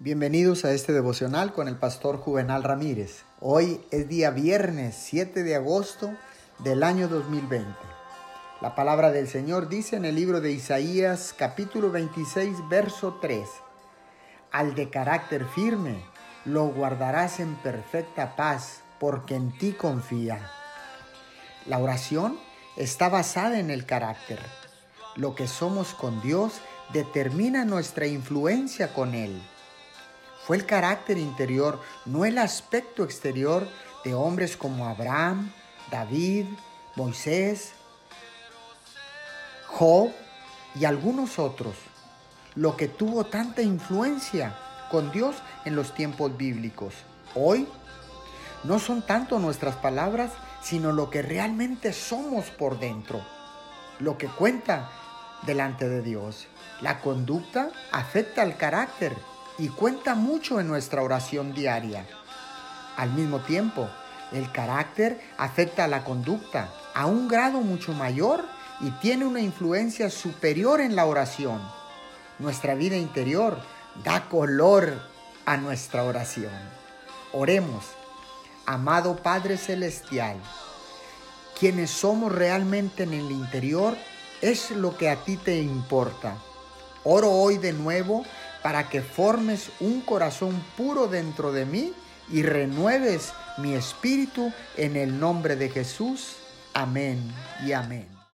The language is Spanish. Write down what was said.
Bienvenidos a este devocional con el Pastor Juvenal Ramírez. Hoy es día viernes 7 de agosto del año 2020. La palabra del Señor dice en el libro de Isaías capítulo 26 verso 3: Al de carácter firme lo guardarás en perfecta paz, porque en ti confía. La oración está basada en el carácter. Lo que somos con Dios determina nuestra influencia con Él. Fue el carácter interior, no el aspecto exterior, de hombres como Abraham, David, Moisés, Job y algunos otros, lo que tuvo tanta influencia con Dios en los tiempos bíblicos. Hoy no son tanto nuestras palabras, sino lo que realmente somos por dentro, lo que cuenta delante de Dios. La conducta afecta al carácter y cuenta mucho en nuestra oración diaria. Al mismo tiempo, el carácter afecta a la conducta a un grado mucho mayor y tiene una influencia superior en la oración. Nuestra vida interior da color a nuestra oración. Oremos. Amado Padre Celestial, quienes somos realmente en el interior es lo que a ti te importa. Oro hoy de nuevo para que formes un corazón puro dentro de mí y renueves mi espíritu en el nombre de Jesús. Amén y amén.